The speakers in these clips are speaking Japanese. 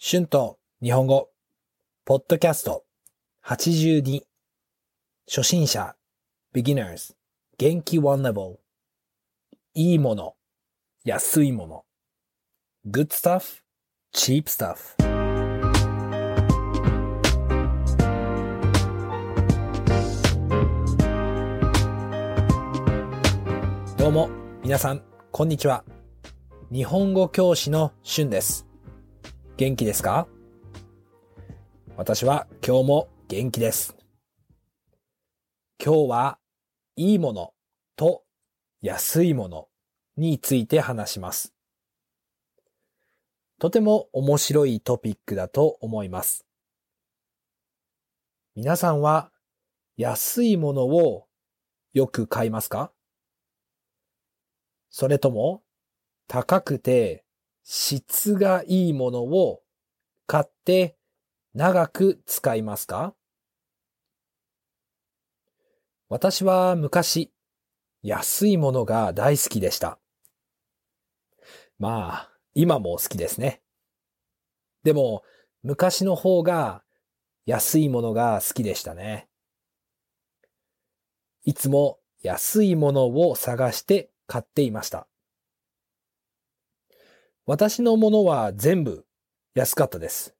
シュンと日本語ポッドキャスト82初心者 beginners 元気1レベルいいもの安いもの good stuff cheap stuff どうも皆さんこんにちは。日本語教師のシュンです。元気ですか？私は今日も元気です。今日はいいものと安いものについて話します。とても面白いトピックだと思います。皆さんは安いものをよく買いますか？それとも高くて質がいいものを買って長く使いますか？私は昔、安いものが大好きでした。まあ、今も好きですね。でも、昔の方が安いものが好きでしたね。いつも安いものを探して買っていました。私のものは全部安かったです。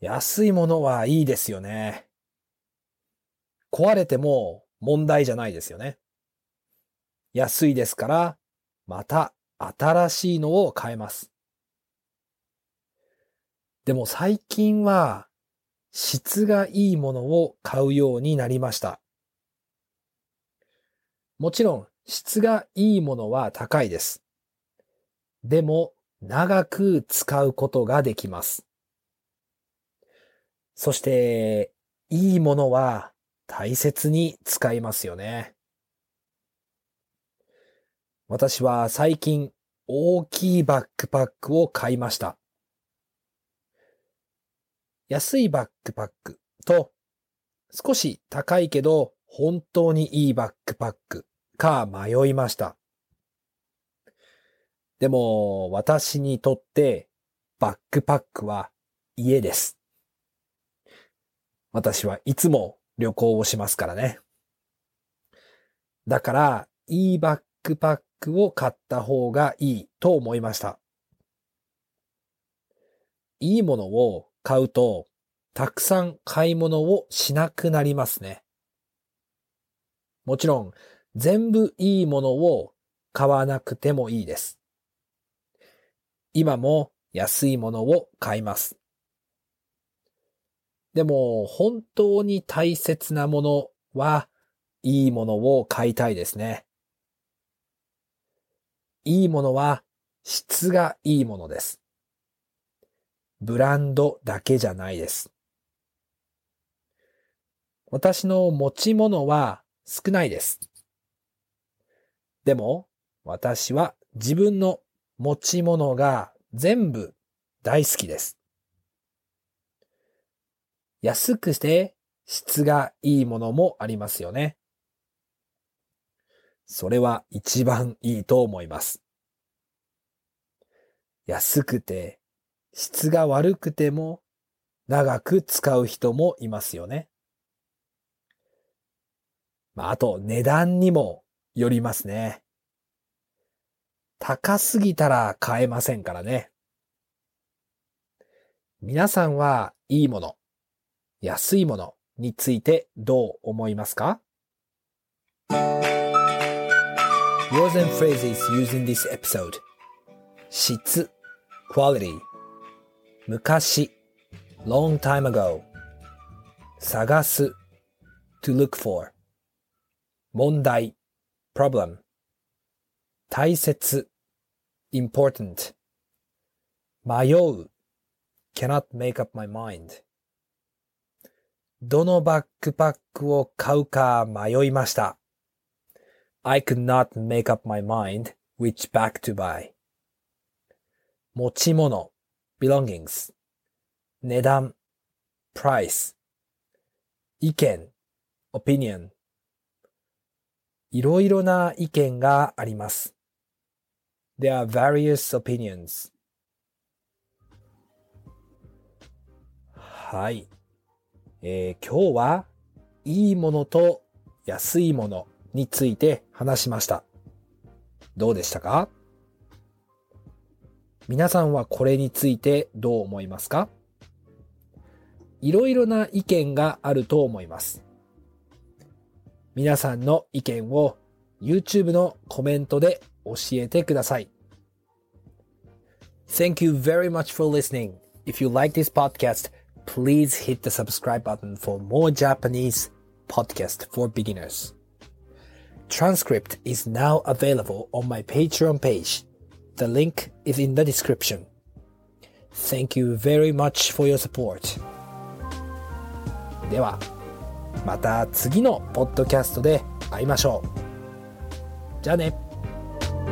安いものはいいですよね。壊れても問題じゃないですよね。安いですから、また新しいのを買えます。でも最近は質がいいものを買うようになりました。もちろん質がいいものは高いです。でも長く使うことができます。そしていいものは大切に使いますよね。私は最近大きいバックパックを買いました。安いバックパックと少し高いけど本当にいいバックパックか迷いました。でも私にとってバックパックは家です。私はいつも旅行をしますからね。だからいいバックパックを買った方がいいと思いました。いいものを買うとたくさん買い物をしなくなりますね。もちろん全部いいものを買わなくてもいいです。今も安いものを買います。でも本当に大切なものはいいものを買いたいですね。いいものは質がいいものです。ブランドだけじゃないです。私の持ち物は少ないです。でも私は自分の持ち物が全部大好きです。安くて質がいいものもありますよね。それは一番いいと思います。安くて質が悪くても長く使う人もいますよね。あと値段にもよりますね。高すぎたら買えませんからね。皆さんはいいもの、安いものについてどう思いますか？ Words and phrases used in this episode 質 quality 昔 long time ago 探す to look for 問題 problem 大切 important 迷う cannot make up my mind どのバックパックを買うか迷いました。 I could not make up my mind which bag to buy 持ち物 belongings 値段 price 意見 opinion いろいろな意見があります。There are various opinions. はい、今日はいいものと安いものについて話しました。どうでしたか？皆さんはこれについてどう思いますか？いろいろな意見があると思います。皆さんの意見を YouTube のコメントで教えてください。 Thank you very much for listening. If you like this podcast, please hit the subscribe button for more Japanese podcast for beginners. Transcript is now available on my Patreon page. The link is in the description. Thank you very much for your support. ではまた次のポッドキャストで会いましょう。じゃあね。